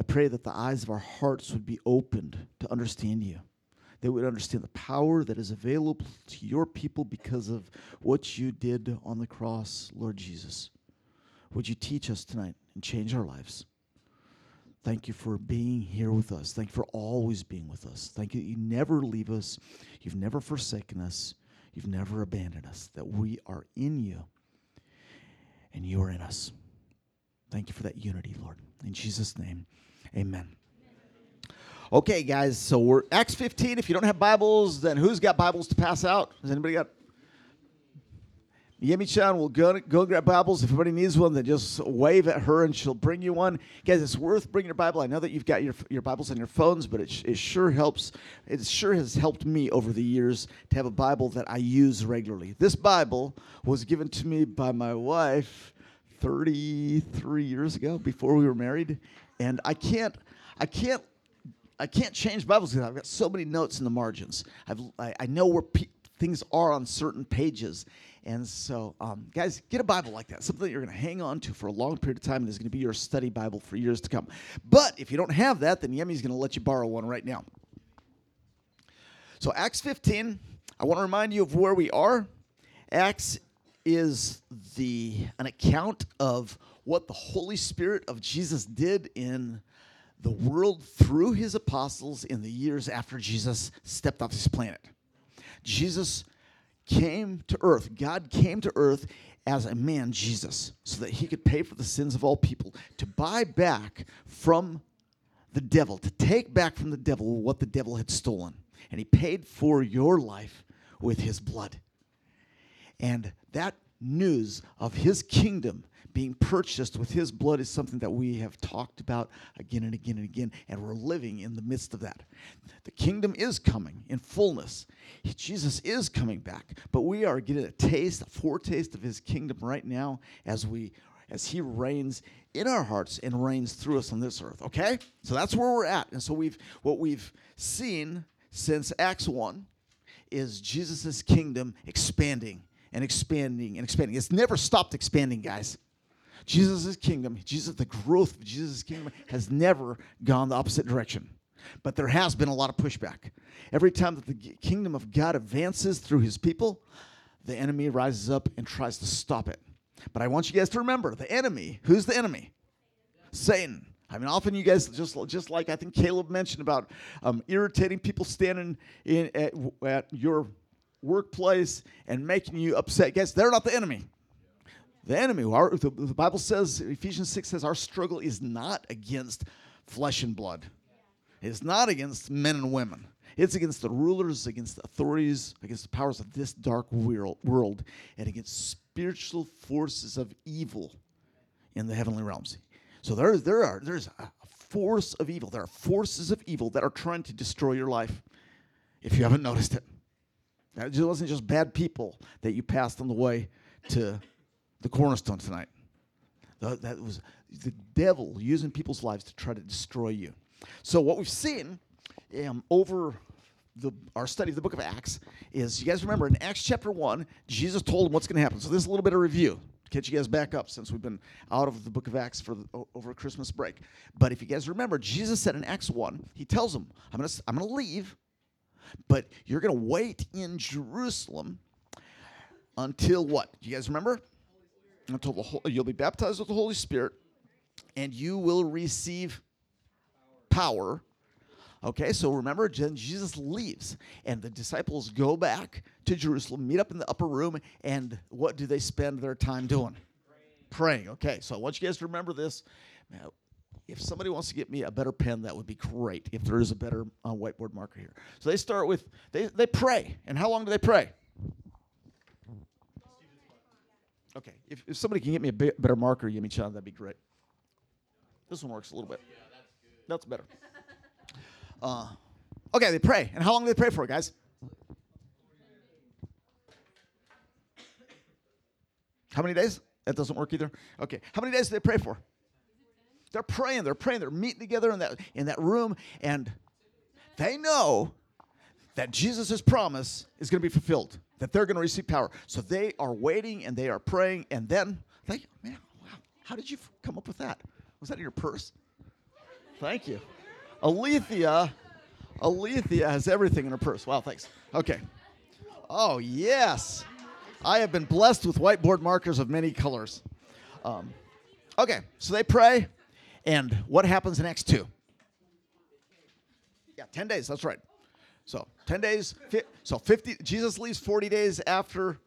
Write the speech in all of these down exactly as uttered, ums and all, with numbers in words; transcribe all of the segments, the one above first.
I pray that the eyes of our hearts would be opened to understand you, that we would understand the power that is available to your people because of what you did on the cross, Lord Jesus. Would you teach us tonight and change our lives? Thank you for being here with us. Thank you for always being with us. Thank you that you never leave us. You've never forsaken us. You've never abandoned us, that we are in you and you are in us. Thank you for that unity, Lord. In Jesus' name, amen. Okay, guys, so we're Acts fifteen. If you don't have Bibles, then who's got Bibles to pass out? Has anybody got? Yemi Chan will go, go grab Bibles. If anybody needs one, then just wave at her and she'll bring you one. Guys, it's worth bringing your Bible. I know that you've got your your Bibles on your phones, but it, it sure helps. It sure has helped me over the years to have a Bible that I use regularly. This Bible was given to me by my wife thirty-three years ago, before we were married, and I can't, I can't, I can't change Bibles because I've got so many notes in the margins. I've, I, I know where pe- things are on certain pages. And so, um, guys, get a Bible like that, something that you're going to hang on to for a long period of time, and is going to be your study Bible for years to come. But if you don't have that, then Yemi's going to let you borrow one right now. So Acts fifteen, I want to remind you of where we are. Acts is the an account of what the Holy Spirit of Jesus did in the world through his apostles in the years after Jesus stepped off this planet. Jesus came to earth. God came to earth as a man, Jesus, so that he could pay for the sins of all people, to buy back from the devil, to take back from the devil what the devil had stolen. And he paid for your life with his blood. And that news of his kingdom being purchased with his blood is something that we have talked about again and again and again, and we're living in the midst of that. The kingdom is coming in fullness. Jesus is coming back, but we are getting a taste, a foretaste of his kingdom right now as we, as he reigns in our hearts and reigns through us on this earth, okay? So that's where we're at. And so we've what we've seen since Acts one is Jesus' kingdom expanding and expanding and expanding. It's never stopped expanding, guys. Jesus' kingdom, Jesus, the growth of Jesus' kingdom has never gone the opposite direction. But there has been a lot of pushback. Every time that the kingdom of God advances through his people, the enemy rises up and tries to stop it. But I want you guys to remember, the enemy, who's the enemy? Satan. I mean, often you guys, just just like I think Caleb mentioned about um, irritating people standing in at, at your workplace and making you upset. Guys, they're not the enemy. The enemy, our, the, the Bible says, Ephesians six says, our struggle is not against flesh and blood. It's not against men and women. It's against the rulers, against the authorities, against the powers of this dark world, and against spiritual forces of evil in the heavenly realms. So there, there are there's a force of evil. There are forces of evil that are trying to destroy your life, if you haven't noticed it. It wasn't just bad people that you passed on the way to the cornerstone tonight. That was the devil using people's lives to try to destroy you. So what we've seen um, over the, our study of the book of Acts is, you guys remember, in Acts chapter one, Jesus told them what's going to happen. So this is a little bit of review. Catch you guys back up since we've been out of the book of Acts for the, over Christmas break. But if you guys remember, Jesus said in Acts one, he tells them, I'm going to I'm going to leave, but you're going to wait in Jerusalem until what? Do you guys remember? Until the whole, you'll be baptized with the Holy Spirit, and you will receive power. Okay, so remember, Jesus leaves, and the disciples go back to Jerusalem, meet up in the upper room, and what do they spend their time doing? Praying. Praying. Okay, so I want you guys to remember this. Now, if somebody wants to get me a better pen, that would be great, if there is a better uh, whiteboard marker here. So they start with, they, they pray. And how long do they pray? Okay, if, if somebody can get me a b- better marker, Yemi Chan, that'd be great. This one works a little bit. Yeah, that's good. That's better. Uh, okay, they pray. And how long do they pray for, guys? How many days? That doesn't work either. Okay, how many days do they pray for? They're praying, they're praying, they're meeting together in that in that room, and they know that Jesus' promise is going to be fulfilled, that they're going to receive power. So they are waiting, and they are praying, and then, they, man, wow, how did you come up with that? Was that in your purse? Thank you. Alethea. Alethea has everything in her purse. Wow, thanks. Okay. Oh, yes. I have been blessed with whiteboard markers of many colors. Um, okay, so they pray. And what happens next two? Yeah, ten days. That's right. So ten days. So fifty. Jesus leaves forty days after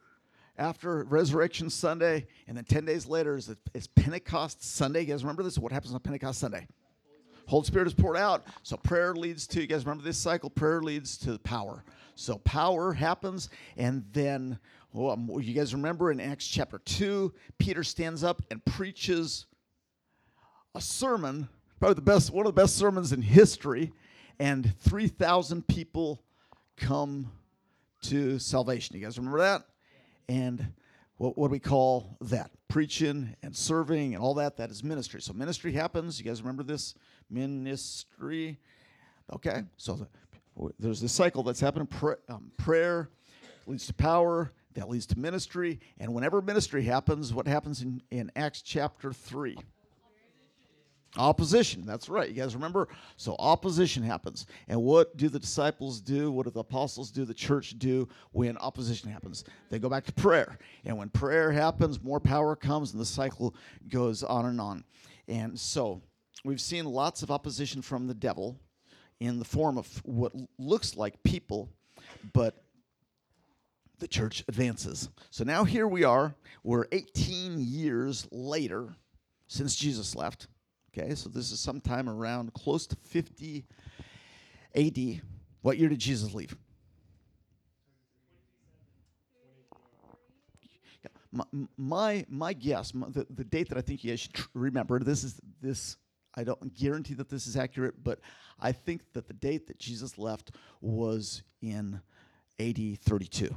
after Resurrection Sunday. And then ten days later is, is Pentecost Sunday. You guys remember this? What happens on Pentecost Sunday? Holy Spirit is poured out. So prayer leads to, you guys remember this cycle? Prayer leads to power. So power happens. And then, well, you guys remember in Acts chapter two, Peter stands up and preaches a sermon, probably the best, one of the best sermons in history. And three thousand people come to salvation. You guys remember that? And what, what do we call that? Preaching and serving and all that, that is ministry. So ministry happens. You guys remember this? Ministry. Okay. So the, there's this cycle that's happening. Pra- um, prayer leads to power. That leads to ministry. And whenever ministry happens, what happens in, in Acts chapter three? Opposition, that's right. You guys remember? So opposition happens. And what do the disciples do? What do the apostles do? The church do when opposition happens? They go back to prayer. And when prayer happens, more power comes, and the cycle goes on and on. And so we've seen lots of opposition from the devil in the form of what looks like people, but the church advances. So now here we are. We're eighteen years later since Jesus left. Okay, so this is sometime around close to fifty A D. What year did Jesus leave? My my guess, my, the, the date that I think you guys should tr- remember, this is this, I don't guarantee that this is accurate, but I think that the date that Jesus left was in A D thirty-two.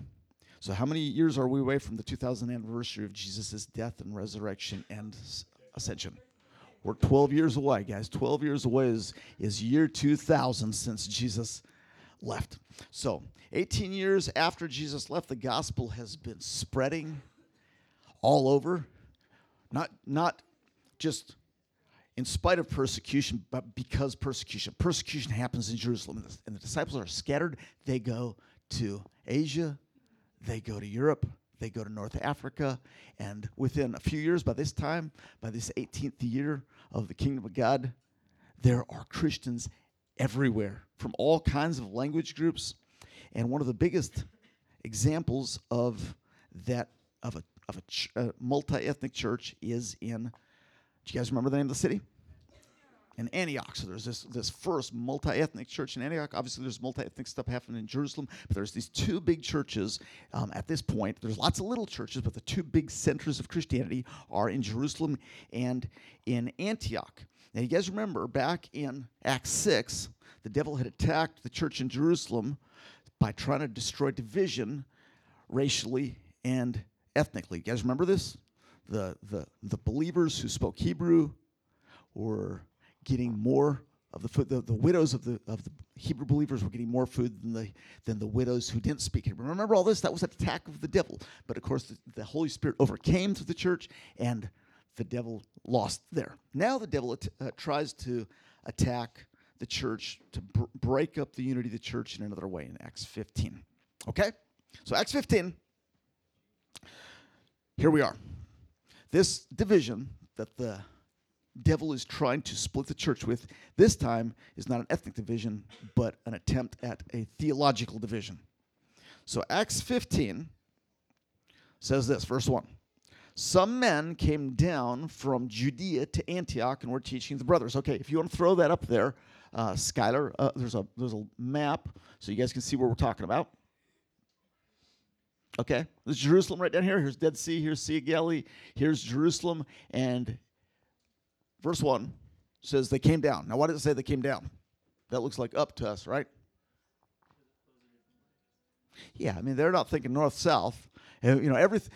So how many years are we away from the two thousand anniversary of Jesus' death and resurrection and ascension? We're twelve years away, guys. twelve years away is, is year two thousand since Jesus left. So eighteen years after Jesus left, the gospel has been spreading all over. Not, not just in spite of persecution, but because persecution. Persecution happens in Jerusalem, and the disciples are scattered. They go to Asia. They go to Europe. They go to North Africa, and within a few years, by this time, by this eighteenth year of the kingdom of God, there are Christians everywhere from all kinds of language groups. And one of the biggest examples of that, of a, of a, ch- a multi-ethnic church is in, do you guys remember the name of the city? In Antioch. So there's this, this first multi-ethnic church in Antioch. Obviously, there's multi-ethnic stuff happening in Jerusalem, but there's these two big churches um, at this point. There's lots of little churches, but the two big centers of Christianity are in Jerusalem and in Antioch. Now, you guys remember back in Acts six, the devil had attacked the church in Jerusalem by trying to destroy division racially and ethnically. You guys remember this? The, the, the believers who spoke Hebrew were getting more of the food. The, the widows of the of the Hebrew believers were getting more food than the than the widows who didn't speak Hebrew. Remember all this? That was an attack of the devil. But of course, the, the Holy Spirit overcame through the church, and the devil lost there. Now the devil at, uh, tries to attack the church to br- break up the unity of the church in another way in Acts fifteen. Okay, so Acts fifteen. Here we are. This division that the devil is trying to split the church with, this time is not an ethnic division, but an attempt at a theological division. So Acts fifteen says this, verse one. Some men came down from Judea to Antioch and were teaching the brothers. Okay, if you want to throw that up there, uh, Skylar, uh, there's a there's a map so you guys can see what we're talking about. Okay, there's Jerusalem right down here. Here's Dead Sea, here's Sea of Galilee, here's Jerusalem, and verse one says they came down. Now, why does it say they came down? That looks like up to us, right? Yeah, I mean, they're not thinking north-south. And, you know, everything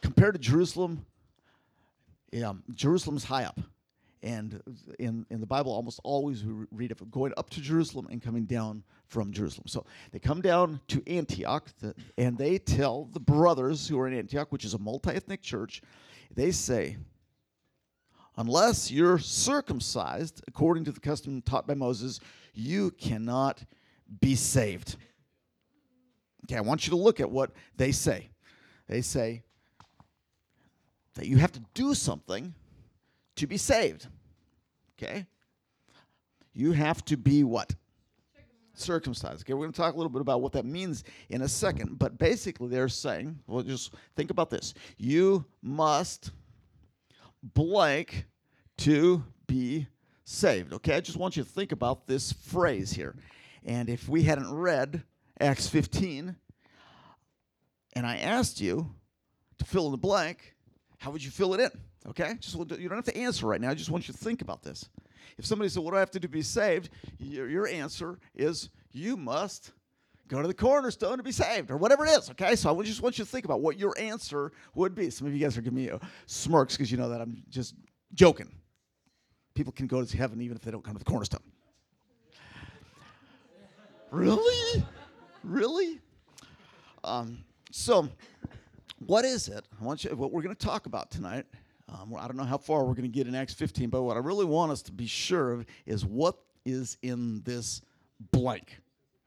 compared to Jerusalem, yeah, Jerusalem's high up. And in, in the Bible, almost always we read of going up to Jerusalem and coming down from Jerusalem. So they come down to Antioch, the, and they tell the brothers who are in Antioch, which is a multi-ethnic church, they say, Unless you're circumcised, according to the custom taught by Moses, you cannot be saved. Okay, I want you to look at what they say. They say that you have to do something to be saved. Okay? You have to be what? Circumcised. Okay, we're going to talk a little bit about what that means in a second. But basically they're saying, well, just think about this. You must blank to be saved. Okay, I just want you to think about this phrase here. And if we hadn't read Acts fifteen, and I asked you to fill in the blank, how would you fill it in? Okay, just you don't have to answer right now. I just want you to think about this. If somebody said, what do I have to do to be saved? Your, your answer is, you must go to the cornerstone to be saved, or whatever it is, okay? So I just want you to think about what your answer would be. Some of you guys are giving me uh, smirks because you know that I'm just joking. People can go to heaven even if they don't come to the cornerstone. Really? Really? Um, so what is it? I want you. What we're going to talk about tonight, um, I don't know how far we're going to get in Acts fifteen, but what I really want us to be sure of is what is in this blank,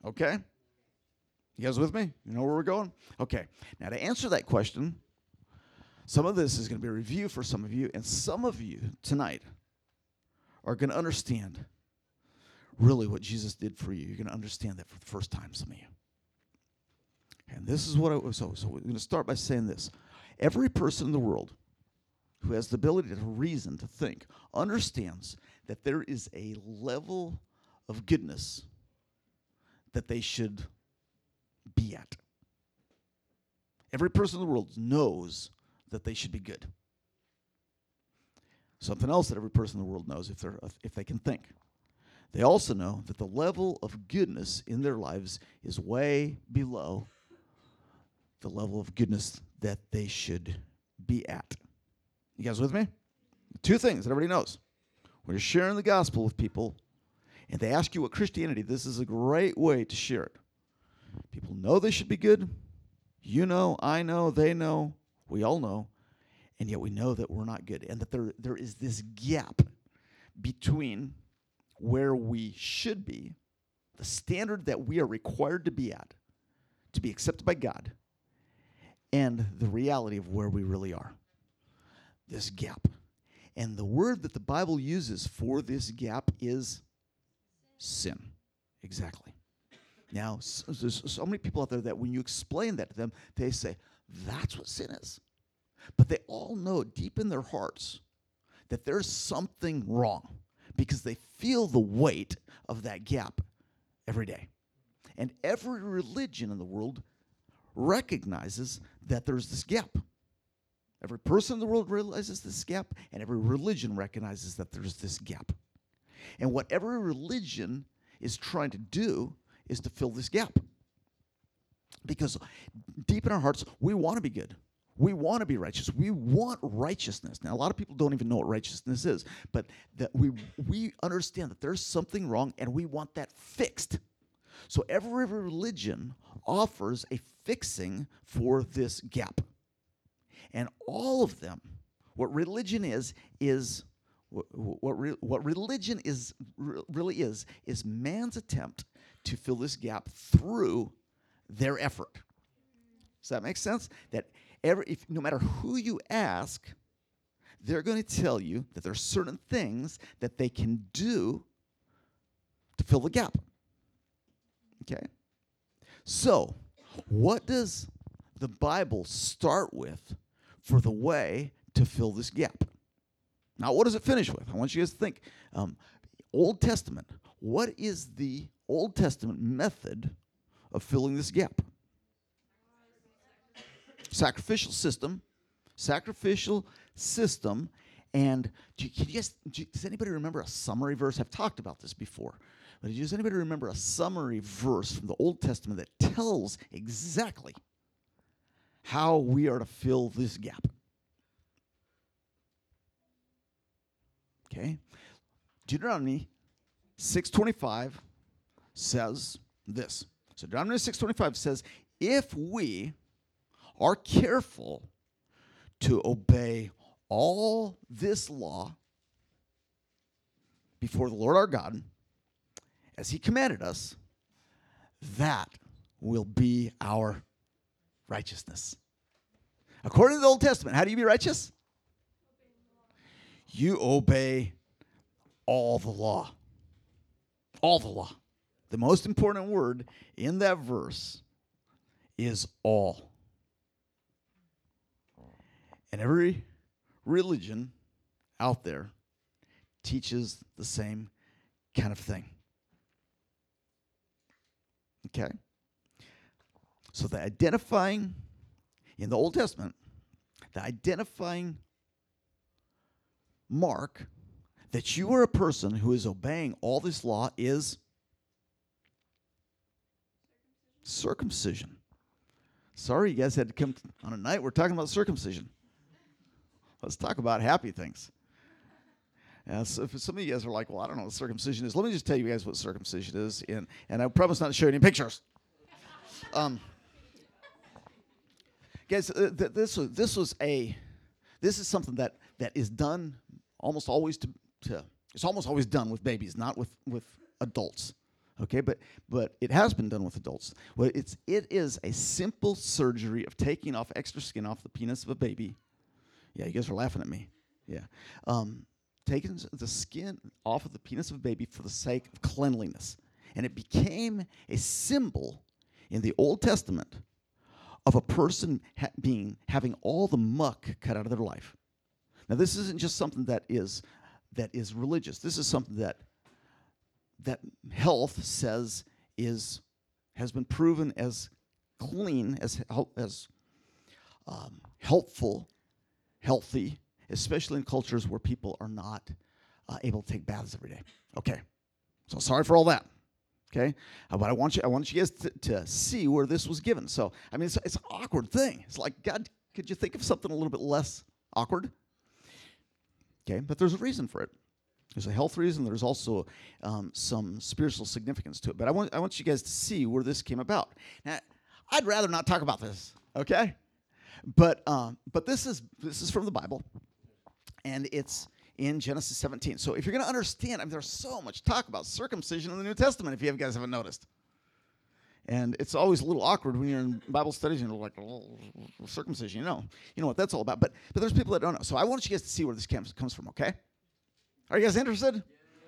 okay? You guys with me? You know where we're going? Okay. Now, to answer that question, some of this is going to be a review for some of you, and some of you tonight are going to understand really what Jesus did for you. You're going to understand that for the first time, some of you. And this is what I... So, so we're going to start by saying this. Every person in the world who has the ability to reason, to think, understands that there is a level of goodness that they should be at. Every person in the world knows that they should be good. Something else that every person in the world knows, if they're if they can think, they also know that the level of goodness in their lives is way below the level of goodness that they should be at. You guys with me? Two things that everybody knows. When you're sharing the gospel with people, and they ask you what Christianity, this is a great way to share it. People know they should be good. You know, I know, they know, we all know, and yet we know that we're not good, and that there there is this gap between where we should be, the standard that we are required to be at, to be accepted by God, and the reality of where we really are. This gap. And the word that the Bible uses for this gap is sin. Exactly. Now, so, there's so many people out there that when you explain that to them, they say, that's what sin is. But they all know deep in their hearts that there's something wrong because they feel the weight of that gap every day. And every religion in the world recognizes that there's this gap. Every person in the world realizes this gap, and every religion recognizes that there's this gap. And what every religion is trying to do is to fill this gap. Because deep in our hearts, we want to be good. We want to be righteous. We want righteousness. Now, a lot of people don't even know what righteousness is, but that we we understand that there's something wrong, and we want that fixed. So every religion offers a fixing for this gap. And all of them, what religion is, is what what, re, what religion is really is, is man's attempt to fill this gap through their effort. Does that make sense? That every, if, no matter who you ask, they're going to tell you that there are certain things that they can do to fill the gap. Okay? So, what does the Bible start with for the way to fill this gap? Now, what does it finish with? I want you guys to think. Um, Old Testament. What is the Old Testament method of filling this gap? Sacrificial system, sacrificial system, and do you, can you guys, do you, does anybody remember a summary verse? I've talked about this before, but does anybody remember a summary verse from the Old Testament that tells exactly how we are to fill this gap? Okay, Deuteronomy six twenty-five says this. So Deuteronomy six twenty-five says, if we are careful to obey all this law before the Lord our God, as he commanded us, that will be our righteousness. According to the Old Testament, how do you be righteous? You obey all the law. All the law. The most important word in that verse is all. And every religion out there teaches the same kind of thing. Okay? So the identifying in the Old Testament, the identifying mark that you are a person who is obeying all this law is circumcision. Sorry, you guys had to come on a night. We're talking about circumcision. Let's talk about happy things. Uh, so if some of you guys are like, well, I don't know what circumcision is. Let me just tell you guys what circumcision is, and, and I promise not to show you any pictures. Um, guys, uh, th- this was this was a this is something that, that is done almost always to, to it's almost always done with babies, not with, with adults. Okay, but but it has been done with adults. Well, it's it is a simple surgery of taking off extra skin off the penis of a baby. Yeah, you guys are laughing at me. Yeah. Um, taking the skin off of the penis of a baby for the sake of cleanliness. And it became a symbol in the Old Testament of a person ha- being having all the muck cut out of their life. Now, this isn't just something that is that is religious. This is something that that health says is has been proven as clean, as as um, helpful, healthy, especially in cultures where people are not uh, able to take baths every day. Okay, so sorry for all that. Okay, uh, but I want you I want you guys to, to see where this was given. So I mean, it's it's an awkward thing. It's like, God, could you think of something a little bit less awkward? Okay, but there's a reason for it. There's a health reason. There's also um, some spiritual significance to it. But I want I want you guys to see where this came about. Now, I'd rather not talk about this. Okay, but um, but this is this is from the Bible, and it's in Genesis seventeen. So if you're going to understand, I mean, there's so much talk about circumcision in the New Testament. If you guys haven't noticed, and it's always a little awkward when you're in Bible studies and you're like, oh, circumcision. You know, you know what that's all about. But but there's people that don't know. So I want you guys to see where this comes comes from. Okay. Are you guys interested? Yeah.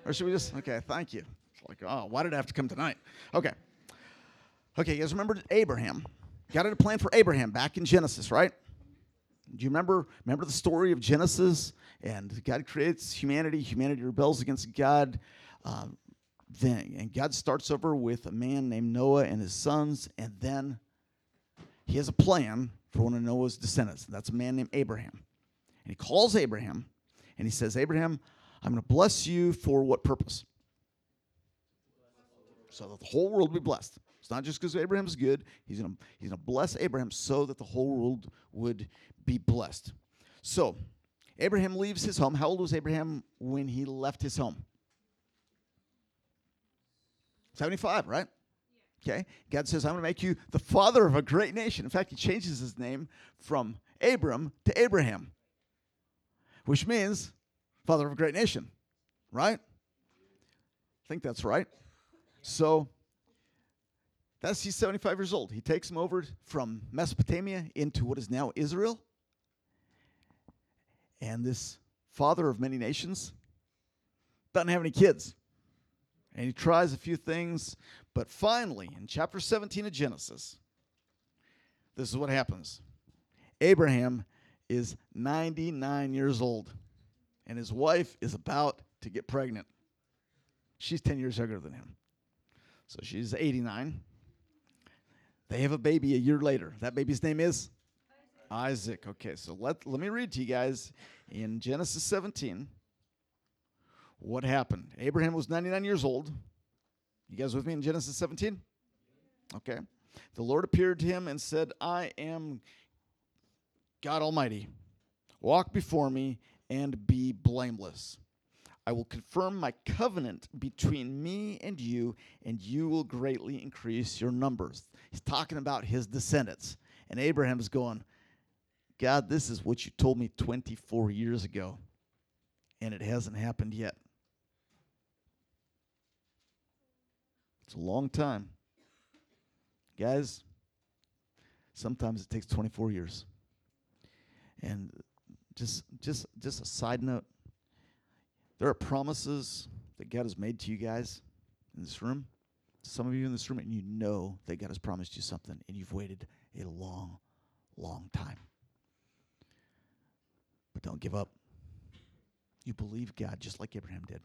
Or should we just, okay, thank you. It's like, oh, why did I have to come tonight? Okay. Okay, you guys remember Abraham. God had a plan for Abraham back in Genesis, right? Do you remember remember the story of Genesis? And God creates humanity. Humanity rebels against God. Um, then, and God starts over with a man named Noah and his sons. And then he has a plan for one of Noah's descendants. And that's a man named Abraham. And he calls Abraham. And he says, Abraham, I'm going to bless you for what purpose? So that the whole world will be blessed. It's not just because Abraham's good. He's going to he's going to bless Abraham so that the whole world would be blessed. So Abraham leaves his home. How old was Abraham when he left his home? seventy-five, right? Yeah. Okay. God says, I'm going to make you the father of a great nation. In fact, he changes his name from Abram to Abraham, which means father of a great nation, right? I think that's right. So that's he's seventy-five years old. He takes him over from Mesopotamia into what is now Israel. And this father of many nations doesn't have any kids. And he tries a few things. But finally, in chapter seventeen of Genesis, this is what happens. Abraham is ninety-nine years old. And his wife is about to get pregnant. She's ten years younger than him. So she's eighty-nine. They have a baby a year later. That baby's name is Isaac. Isaac. Okay, so let, let me read to you guys in Genesis seventeen what happened. Abraham was ninety-nine years old. You guys with me in Genesis seventeen? Okay. The Lord appeared to him and said, I am God Almighty. Walk before me and be blameless. I will confirm my covenant between me and you, and you will greatly increase your numbers. He's talking about his descendants. And Abraham's going, God, this is what you told me twenty-four years ago, and it hasn't happened yet. It's a long time. Guys, sometimes it takes twenty-four years. And just just just a side note, there are promises that God has made to you guys in this room. Some of you in this room, and you know that God has promised you something, and you've waited a long, long time. But don't give up. You believe God just like Abraham did.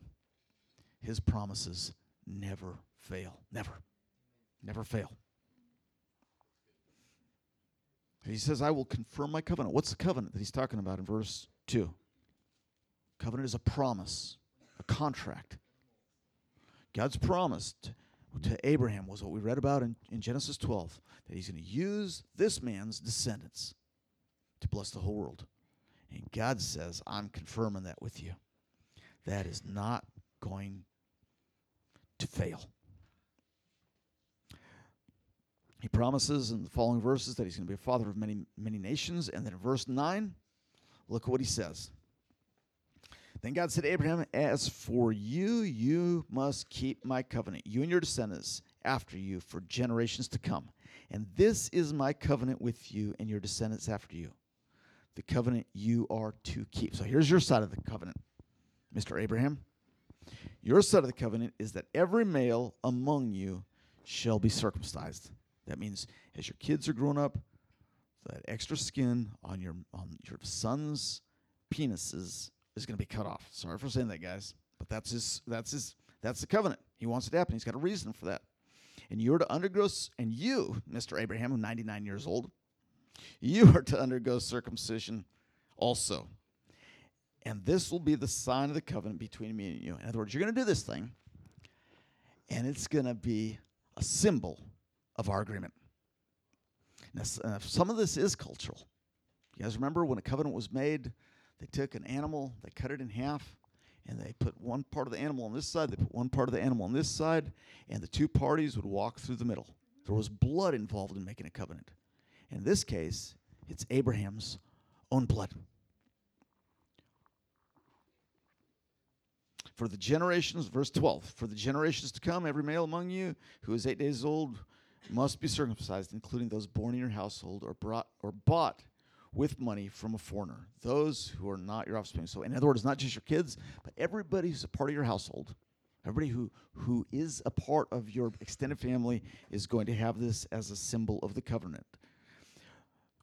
His promises never fail. Never. Never fail. He says, I will confirm my covenant. What's the covenant that he's talking about in verse two? Covenant is a promise, a contract. God's promised to Abraham was what we read about in, in Genesis twelve, that he's going to use this man's descendants to bless the whole world. And God says, I'm confirming that with you. That is not going to fail. He promises in the following verses that he's going to be a father of many, many nations. And then in verse nine, look at what he says. Then God said to Abraham, as for you, you must keep my covenant, you and your descendants after you for generations to come. And this is my covenant with you and your descendants after you, the covenant you are to keep. So here's your side of the covenant, Mister Abraham. Your side of the covenant is that every male among you shall be circumcised. That means as your kids are growing up, that extra skin on your on your sons' penises is going to be cut off. Sorry for saying that, guys, but that's his. That's his. That's the covenant. He wants it to happen. He's got a reason for that. And you are to undergo. And you, Mister Abraham, who's ninety-nine years old, you are to undergo circumcision, also. And this will be the sign of the covenant between me and you. In other words, you're going to do this thing, and it's going to be a symbol of our agreement. Now, uh, some of this is cultural. You guys remember when a covenant was made? They took an animal, they cut it in half, and they put one part of the animal on this side, they put one part of the animal on this side, and the two parties would walk through the middle. There was blood involved in making a covenant. In this case, it's Abraham's own blood. For the generations, verse twelve, for the generations to come, every male among you who is eight days old must be circumcised, including those born in your household or brought or bought with money from a foreigner, those who are not your offspring. So in other words, not just your kids, but everybody who's a part of your household, everybody who, who is a part of your extended family is going to have this as a symbol of the covenant.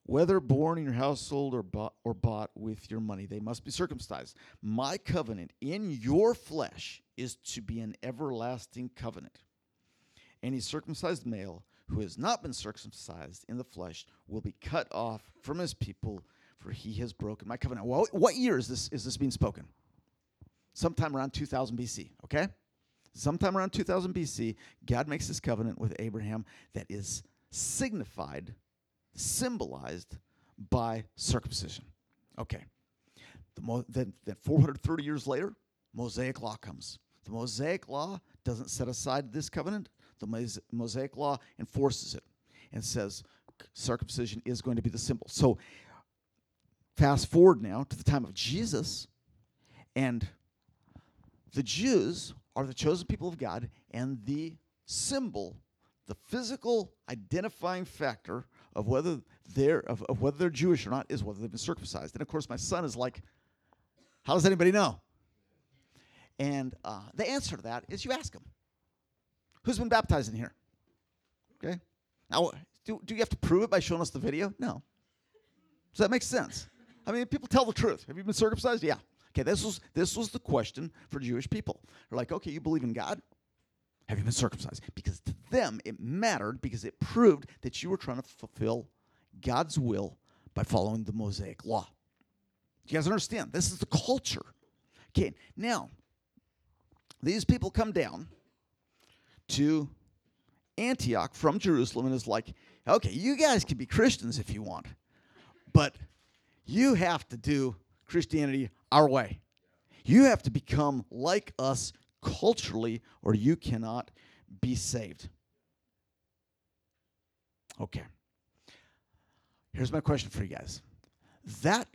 Whether born in your household or bought, or bought with your money, they must be circumcised. My covenant in your flesh is to be an everlasting covenant. Any circumcised male who has not been circumcised in the flesh will be cut off from his people, for he has broken my covenant. Well, what year is this is this being spoken? Sometime around two thousand B C, okay? Sometime around two thousand B C, God makes this covenant with Abraham that is signified, symbolized by circumcision. Okay. The mo- then, then four hundred thirty years later, Mosaic law comes. The Mosaic law doesn't set aside this covenant. The Mosaic law enforces it and says circumcision is going to be the symbol. So fast forward now to the time of Jesus, and the Jews are the chosen people of God, and the symbol, the physical identifying factor of whether they're of, of whether they're Jewish or not is whether they've been circumcised. And of course, my son is like, "How does anybody know?" And uh, the answer to that is you ask him. Who's been baptized in here? Okay. Now, do, do you have to prove it by showing us the video? No. Does that make sense? I mean, people tell the truth. Have you been circumcised? Yeah. Okay, this was this was the question for Jewish people. They're like, okay, you believe in God? Have you been circumcised? Because to them, it mattered because it proved that you were trying to fulfill God's will by following the Mosaic law. Do you guys understand? This is the culture. Okay, now, these people come down to Antioch from Jerusalem and is like, okay, you guys can be Christians if you want, but you have to do Christianity our way. You have to become like us culturally or you cannot be saved. Okay. Here's my question for you guys. That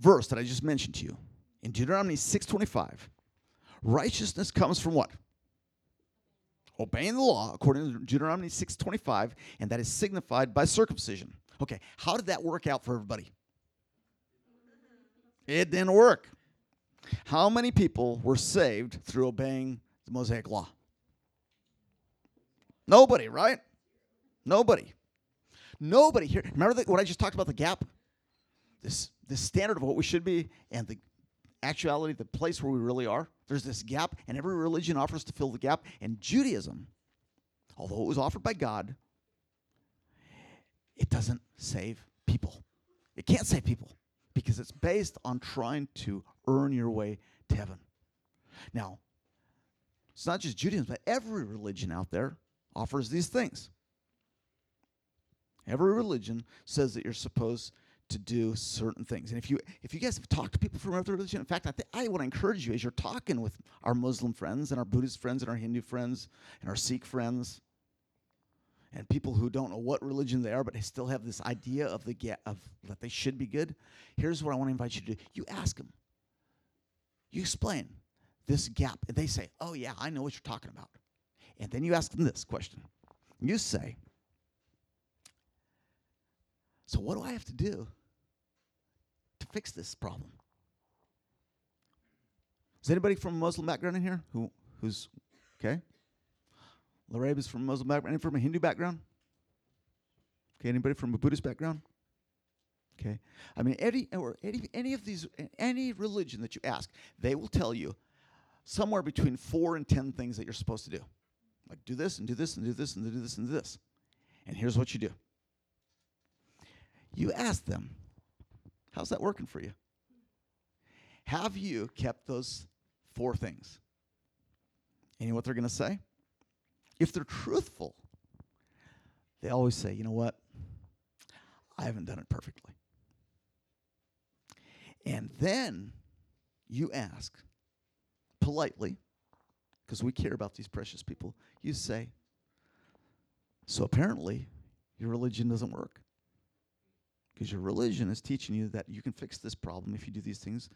verse that I just mentioned to you in Deuteronomy six twenty-five, righteousness comes from what? obeying the law according to Deuteronomy six twenty-five, and that is signified by circumcision. Okay, how did that work out for everybody? It didn't work. How many people were saved through obeying the Mosaic law? Nobody, right? Nobody. Nobody here. Remember the, what I just talked about, the gap? This this standard of what we should be and the actuality, the place where we really are. There's this gap, and every religion offers to fill the gap. And Judaism, although it was offered by God, it doesn't save people. It can't save people because it's based on trying to earn your way to heaven. Now, it's not just Judaism, but every religion out there offers these things. Every religion says that you're supposed to do certain things. And if you if you guys have talked to people from other religion, in fact, I, th- I want to encourage you as you're talking with our Muslim friends and our Buddhist friends and our Hindu friends and our Sikh friends and people who don't know what religion they are, but they still have this idea of the get of that they should be good, here's what I want to invite you to do. You ask them. You explain this gap. And they say, oh, yeah, I know what you're talking about. And then you ask them this question. You say, so what do I have to do to fix this problem? Is anybody from a Muslim background in here? Who, who's, okay? Larayb is from a Muslim background. Anybody from a Hindu background? Okay, anybody from a Buddhist background? Okay. I mean, any, or any, any of these, any religion that you ask, they will tell you somewhere between four and ten things that you're supposed to do. Like do this and do this and do this and do this and do this. And here's what you do. You ask them, how's that working for you? Have you kept those four things? And you know what they're going to say? If they're truthful, they always say, you know what? I haven't done it perfectly. And then you ask politely, because we care about these precious people, you say, so apparently your religion doesn't work. Because your religion is teaching you that you can fix this problem if you do these things,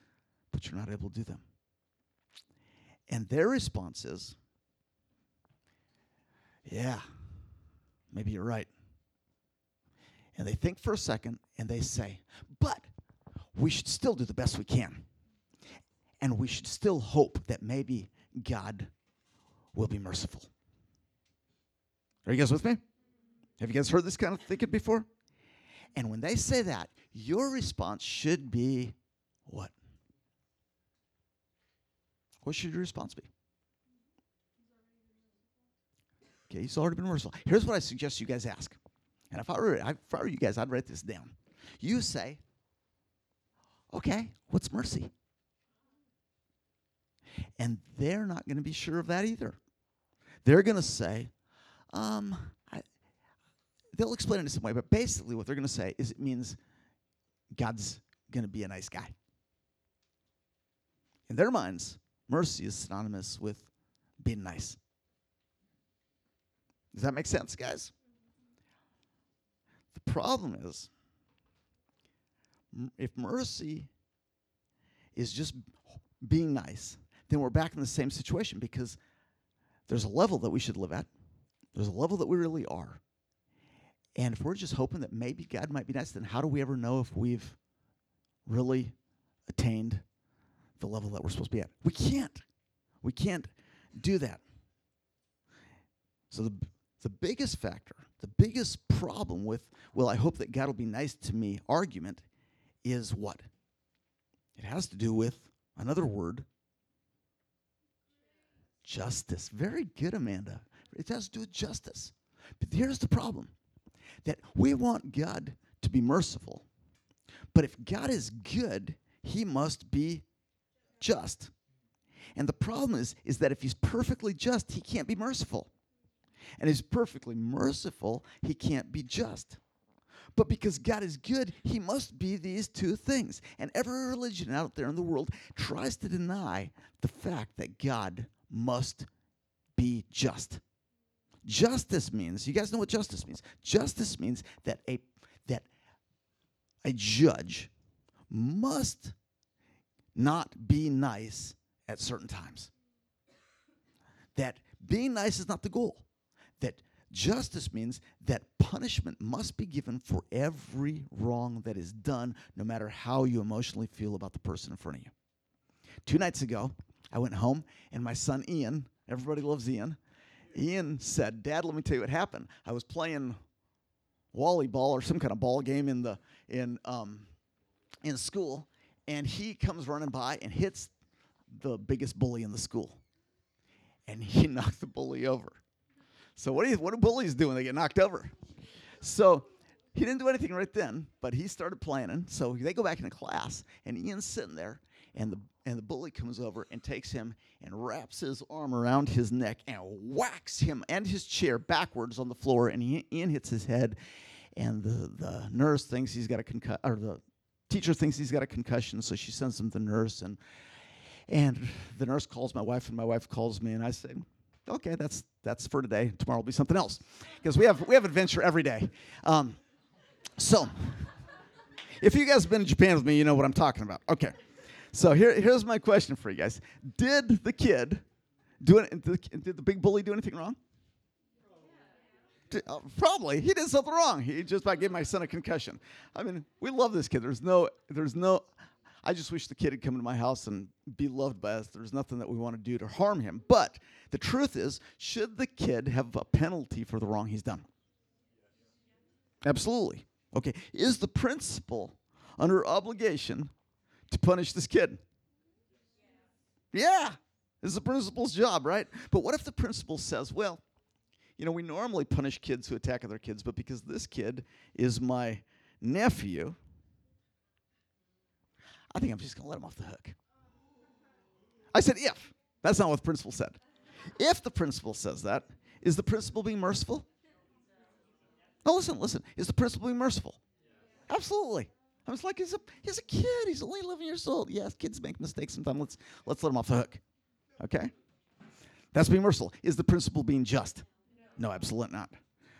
but you're not able to do them. And their response is, yeah, maybe you're right. And they think for a second, and they say, but we should still do the best we can. And we should still hope that maybe God will be merciful. Are you guys with me? Have you guys heard this kind of thinking before? And when they say that, your response should be what? What should your response be? Okay, he's already been merciful. Here's what I suggest you guys ask. And if I were, if I were you guys, I'd write this down. You say, okay, what's mercy? And they're not going to be sure of that either. They're going to say, um... they'll explain it in some way, but basically what they're going to say is it means God's going to be a nice guy. In their minds, mercy is synonymous with being nice. Does that make sense, guys? The problem is, if mercy is just being nice, then we're back in the same situation because there's a level that we should live at. There's a level that we really are. And if we're just hoping that maybe God might be nice, then how do we ever know if we've really attained the level that we're supposed to be at? We can't. We can't do that. So the the biggest factor, the biggest problem with, well, I hope that God will be nice to me argument is what? It has to do with another word, justice. Very good, Amanda. It has to do with justice. But here's the problem. That we want God to be merciful. But if God is good, he must be just. And the problem is, is that if he's perfectly just, he can't be merciful. And if he's perfectly merciful, he can't be just. But because God is good, he must be these two things. And every religion out there in the world tries to deny the fact that God must be just. Justice means, you guys know what justice means. Justice means that a that a judge must not be nice at certain times. that being nice is not the goal, that justice means that punishment must be given for every wrong that is done, no matter how you emotionally feel about the person in front of you. Two nights ago, I went home, and my son Ian, everybody loves Ian, Ian said, "Dad, let me tell you what happened. I was playing volleyball or some kind of ball game in the in um in school, and he comes running by and hits the biggest bully in the school, and he knocked the bully over." So what do you, what do bullies do when they get knocked over? So he didn't do anything right then, but he started planning. So they go back into class, and Ian's sitting there, and the and the bully comes over and takes him and wraps his arm around his neck and whacks him and his chair backwards on the floor, and he, Ian hits his head, and the, the nurse thinks he's got a concussion, or the teacher thinks he's got a concussion, so she sends him to the nurse, and and the nurse calls my wife, and my wife calls me, and I say, okay, that's that's for today. Tomorrow will be something else, because we have we have adventure every day. Um, so, if you guys have been in Japan with me, you know what I'm talking about. Okay, so here here's my question for you guys: Did the kid do it? Did the big bully do anything wrong? Did, uh, probably he did something wrong. He just about gave my son a concussion. I mean, we love this kid. There's no there's no. I just wish the kid had come to my house and be loved by us. There's nothing that we want to do to harm him. But the truth is, should the kid have a penalty for the wrong he's done? Absolutely. Okay. Is the principal under obligation to punish this kid? Yeah. It's the principal's job, right? But what if the principal says, well, you know, we normally punish kids who attack other kids, but because this kid is my nephew, I think I'm just going to let him off the hook. I said if. That's not what the principal said. If the principal says that, is the principal being merciful? No, listen, listen. Is the principal being merciful? Absolutely. I was like, he's a, he's a kid. He's only eleven years old. Yes, kids make mistakes sometimes. Let's, let's let him off the hook. Okay? That's being merciful. Is the principal being just? No, absolutely not.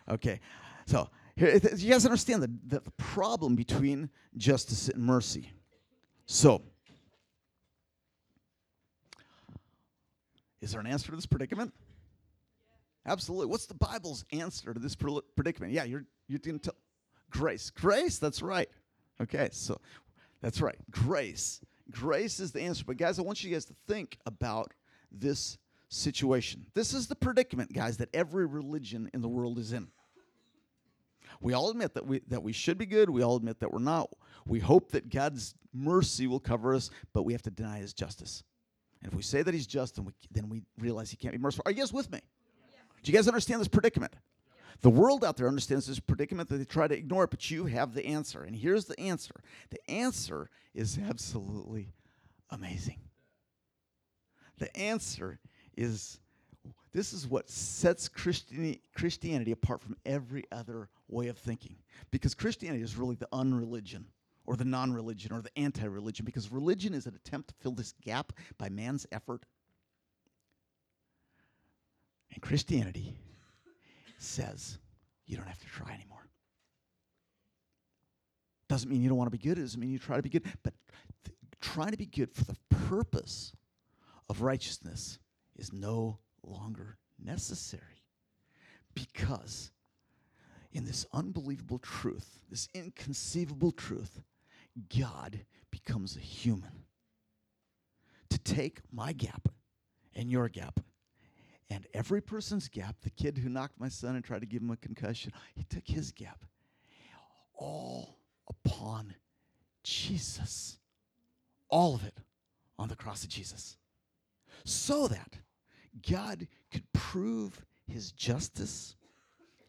Okay. So here, you guys understand the, the problem between justice and mercy. So, is there an answer to this predicament? Absolutely. What's the Bible's answer to this predicament? Yeah, you're you're going to tell grace. Grace, that's right. Okay, so that's right. Grace. Grace is the answer. But guys, I want you guys to think about this situation. This is the predicament, guys, that every religion in the world is in. We all admit that we that we should be good. We all admit that we're not. We hope that God's mercy will cover us, but we have to deny his justice. And if we say that he's just, then we, then we realize he can't be merciful. Are you guys with me? Yeah. Do you guys understand this predicament? Yeah. The world out there understands this predicament, that they try to ignore it, but you have the answer. And here's the answer. The answer is absolutely amazing. The answer is, this is what sets Christianity, Christianity apart from every other way of thinking. Because Christianity is really the unreligion, or the non-religion, or the anti-religion, because religion is an attempt to fill this gap by man's effort. And Christianity says, you don't have to try anymore. Doesn't mean you don't want to be good, it doesn't mean you try to be good, but th- trying to be good for the purpose of righteousness is no longer necessary, because in this unbelievable truth, this inconceivable truth, God becomes a human to take my gap and your gap and every person's gap. The kid who knocked my son and tried to give him a concussion, he took his gap, all upon Jesus, all of it on the cross of Jesus, so that God could prove his justice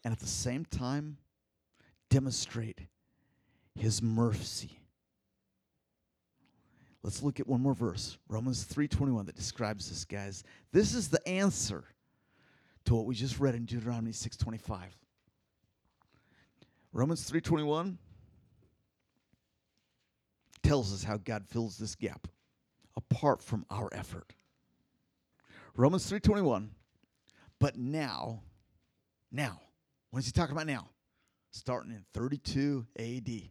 and at the same time demonstrate his mercy. Let's look at one more verse, Romans three twenty-one, that describes this, guys. This is the answer to what we just read in Deuteronomy six twenty-five. Romans three twenty-one tells us how God fills this gap apart from our effort. Romans three twenty-one, but now, now, what is he talking about now? Starting in thirty-two A D.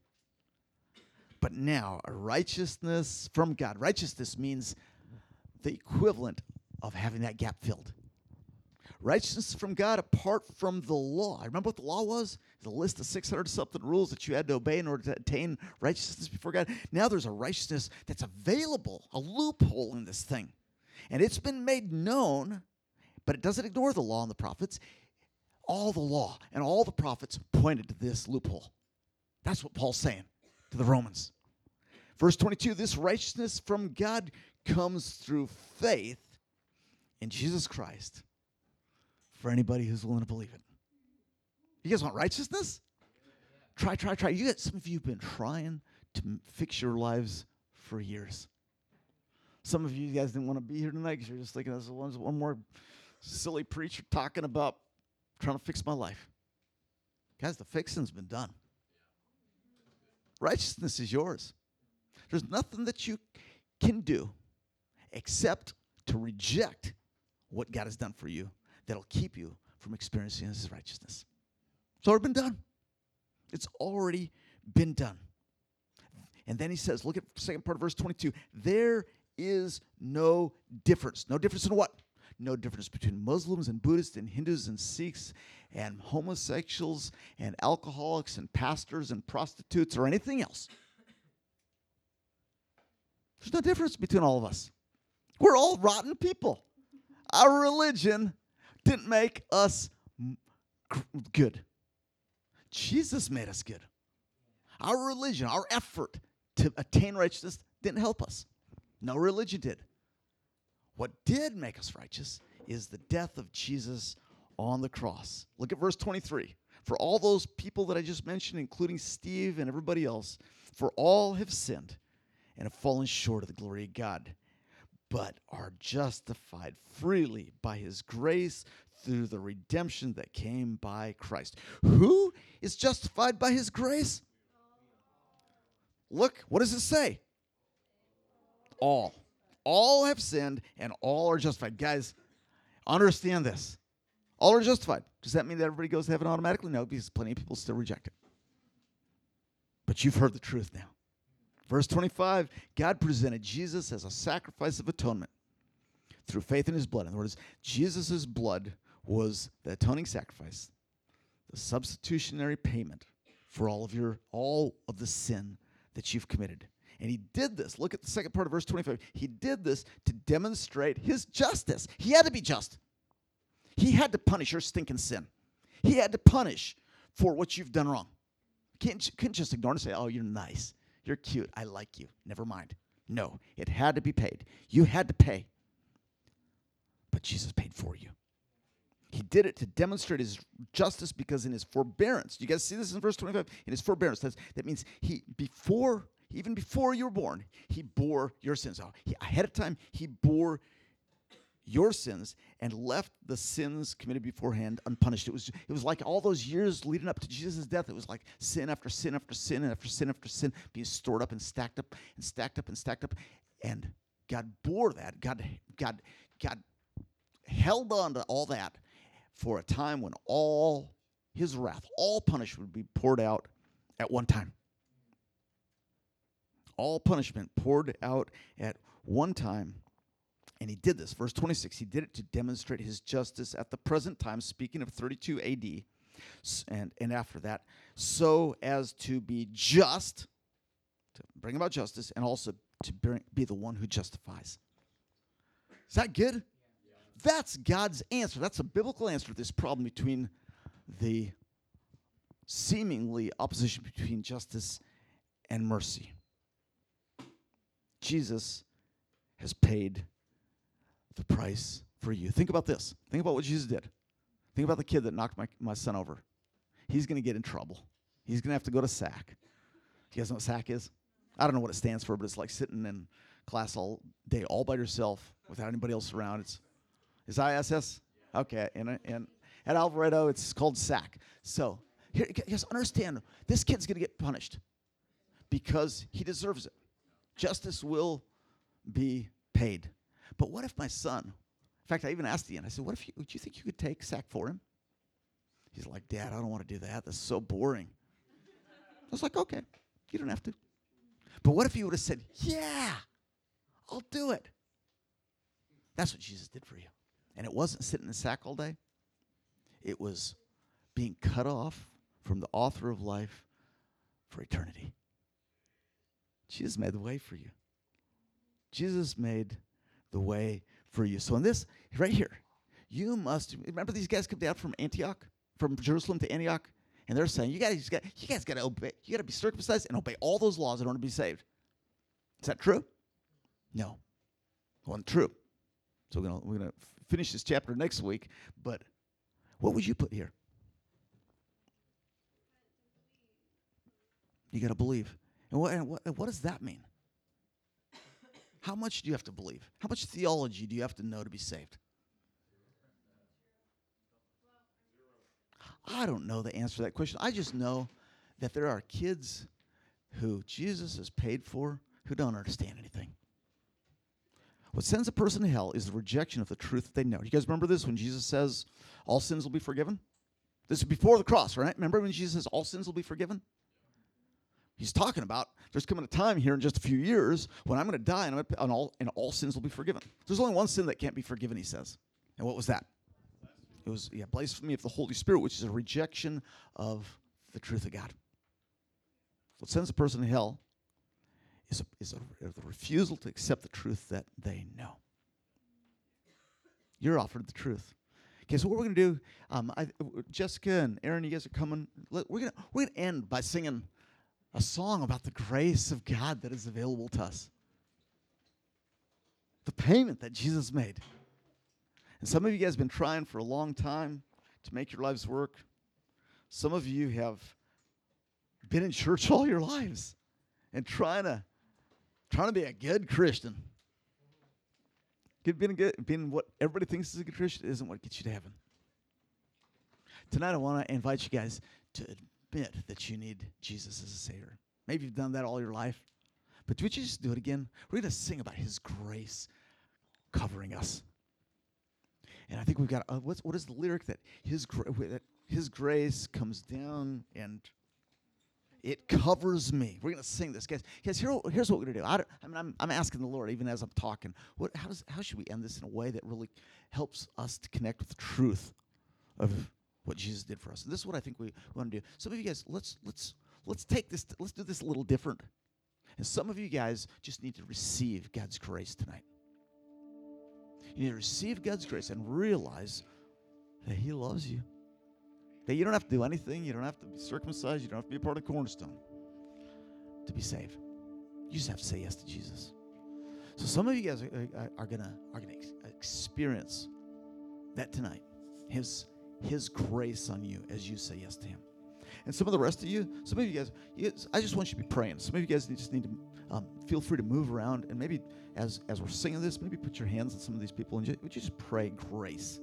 But now, a righteousness from God. Righteousness means the equivalent of having that gap filled. Righteousness from God apart from the law. Remember what the law was? It was a list of six hundred something rules that you had to obey in order to attain righteousness before God. Now there's a righteousness that's available, a loophole in this thing. And it's been made known, but it doesn't ignore the law and the prophets. All the law and all the prophets pointed to this loophole. That's what Paul's saying to the Romans. Verse twenty-two, this righteousness from God comes through faith in Jesus Christ for anybody who's willing to believe it. You guys want righteousness? Try, try, try. You guys, some of you have been trying to m- fix your lives for years. Some of you guys didn't want to be here tonight because you're just thinking, this is one more silly preacher talking about trying to fix my life. Guys, the fixing's been done. Righteousness is yours. There's nothing that you can do except to reject what God has done for you that'll keep you from experiencing His righteousness. It's already been done. It's already been done. And then he says, look at the second part of verse twenty-two. There is no difference. No difference in what? No difference between Muslims and Buddhists and Hindus and Sikhs and homosexuals and alcoholics and pastors and prostitutes or anything else. There's no difference between all of us. We're all rotten people. Our religion didn't make us good. Jesus made us good. Our religion, our effort to attain righteousness didn't help us. No religion did. What did make us righteous is the death of Jesus on the cross. Look at verse twenty-three. For all those people that I just mentioned, including Steve and everybody else, for all have sinned and have fallen short of the glory of God, but are justified freely by His grace through the redemption that came by Christ. Who is justified by His grace? Look, what does it say? All. All have sinned and all are justified. Guys, understand this. All are justified. Does that mean that everybody goes to heaven automatically? No, because plenty of people still reject it. But you've heard the truth now. Verse twenty-five, God presented Jesus as a sacrifice of atonement through faith in His blood. In other words, Jesus' blood was the atoning sacrifice, the substitutionary payment for all of your all of the sin that you've committed. And He did this. Look at the second part of verse twenty-five. He did this to demonstrate His justice. He had to be just. He had to punish your stinking sin. He had to punish for what you've done wrong. Can't, can't just ignore and say, oh, you're nice. You're cute. I like you. Never mind. No, it had to be paid. You had to pay. But Jesus paid for you. He did it to demonstrate His justice because in His forbearance, you guys see this in verse twenty-five? In His forbearance, that's, that means He, before, even before you were born, He bore your sins. Oh, he, ahead of time, He bore your sins and left the sins committed beforehand unpunished. It was it was like all those years leading up to Jesus' death. It was like sin after sin after sin and after sin after sin being stored up and stacked up and stacked up and stacked up. And God bore that. God God God held on to all that for a time when all His wrath, all punishment would be poured out at one time. All punishment poured out at one time. And He did this. Verse twenty-six, He did it to demonstrate His justice at the present time, speaking of thirty-two A D and, and after that, so as to be just, to bring about justice, and also to bring, be the one who justifies. Is that good? That's God's answer. That's a biblical answer to this problem between the seemingly opposition between justice and mercy. Jesus has paid the price for you. Think about this. Think about what Jesus did. Think about the kid that knocked my, my son over. He's going to get in trouble. He's going to have to go to S A C. You guys know what S A C is? I don't know what it stands for, but it's like sitting in class all day, all by yourself, without anybody else around. It's is I S S? Okay. And, and at Alvarado, it's called S A C. So here, you guys understand, this kid's going to get punished because he deserves it. Justice will be paid. But what if my son, in fact, I even asked Ian, I said, what if you, would you think you could take S A C for him? He's like, Dad, I don't want to do that. That's so boring. I was like, okay, you don't have to. But what if he would have said, yeah, I'll do it. That's what Jesus did for you. And it wasn't sitting in S A C all day. It was being cut off from the author of life for eternity. Jesus made the way for you. Jesus made the way for you. So in this, right here, you must, remember these guys come down from Antioch, from Jerusalem to Antioch, and they're saying, you guys got you guys got to obey, you got to be circumcised and obey all those laws in order to be saved. Is that true? No. It wasn't true. So we're gonna we're gonna finish this chapter next week, but what would you put here? You got to believe. And what, and what what does that mean? How much do you have to believe? How much theology do you have to know to be saved? I don't know the answer to that question. I just know that there are kids who Jesus has paid for who don't understand anything. What sends a person to hell is the rejection of the truth that they know. You guys remember this when Jesus says, all sins will be forgiven? This is before the cross, right? Remember when Jesus says, all sins will be forgiven? He's talking about there's coming a time here in just a few years when I'm going to die and, I'm and, all, and all sins will be forgiven. There's only one sin that can't be forgiven, he says. And what was that? It was yeah, blasphemy of the Holy Spirit, which is a rejection of the truth of God. What sends a person to hell is a, is a, a refusal to accept the truth that they know. You're offered the truth. Okay, so what we're going to do, um, I, Jessica and Aaron, you guys are coming. We're going we're going to end by singing a song about the grace of God that is available to us. The payment that Jesus made. And some of you guys have been trying for a long time to make your lives work. Some of you have been in church all your lives and trying to trying to be a good Christian. Being, a good, being what everybody thinks is a good Christian isn't what gets you to heaven. Tonight I want to invite you guys to admit that you need Jesus as a Savior. Maybe you've done that all your life. But would you just do it again? We're going to sing about His grace covering us. And I think we've got, uh, what's, what is the lyric that his, gra- that his grace comes down and it covers me. We're going to sing this, guys. Guys, here, here's what we're going to do. I, I mean, I'm, I'm asking the Lord, even as I'm talking, what, how, does, how should we end this in a way that really helps us to connect with the truth of what Jesus did for us? And this is what I think we want to do. Some of you guys, let's let's let's take this, let's do this a little different. And some of you guys just need to receive God's grace tonight. You need to receive God's grace and realize that He loves you. That you don't have to do anything. You don't have to be circumcised. You don't have to be a part of Cornerstone to be saved. You just have to say yes to Jesus. So some of you guys are, are, are gonna are gonna ex- experience that tonight. His His grace on you as you say yes to Him. And some of the rest of you, some of you guys, you, I just want you to be praying. Some of you guys just need to um, feel free to move around. And maybe as as we're singing this, maybe put your hands on some of these people. And just, would you just pray grace?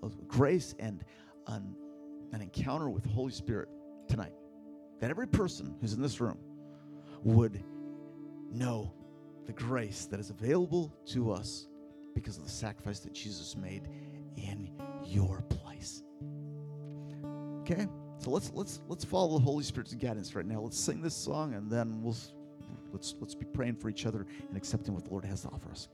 Both grace and an, an encounter with the Holy Spirit tonight. That every person who's in this room would know the grace that is available to us because of the sacrifice that Jesus made in your place. Okay? So let's let's let's follow the Holy Spirit's guidance right now. Let's sing this song, and then we'll let's let's be praying for each other and accepting what the Lord has to offer us.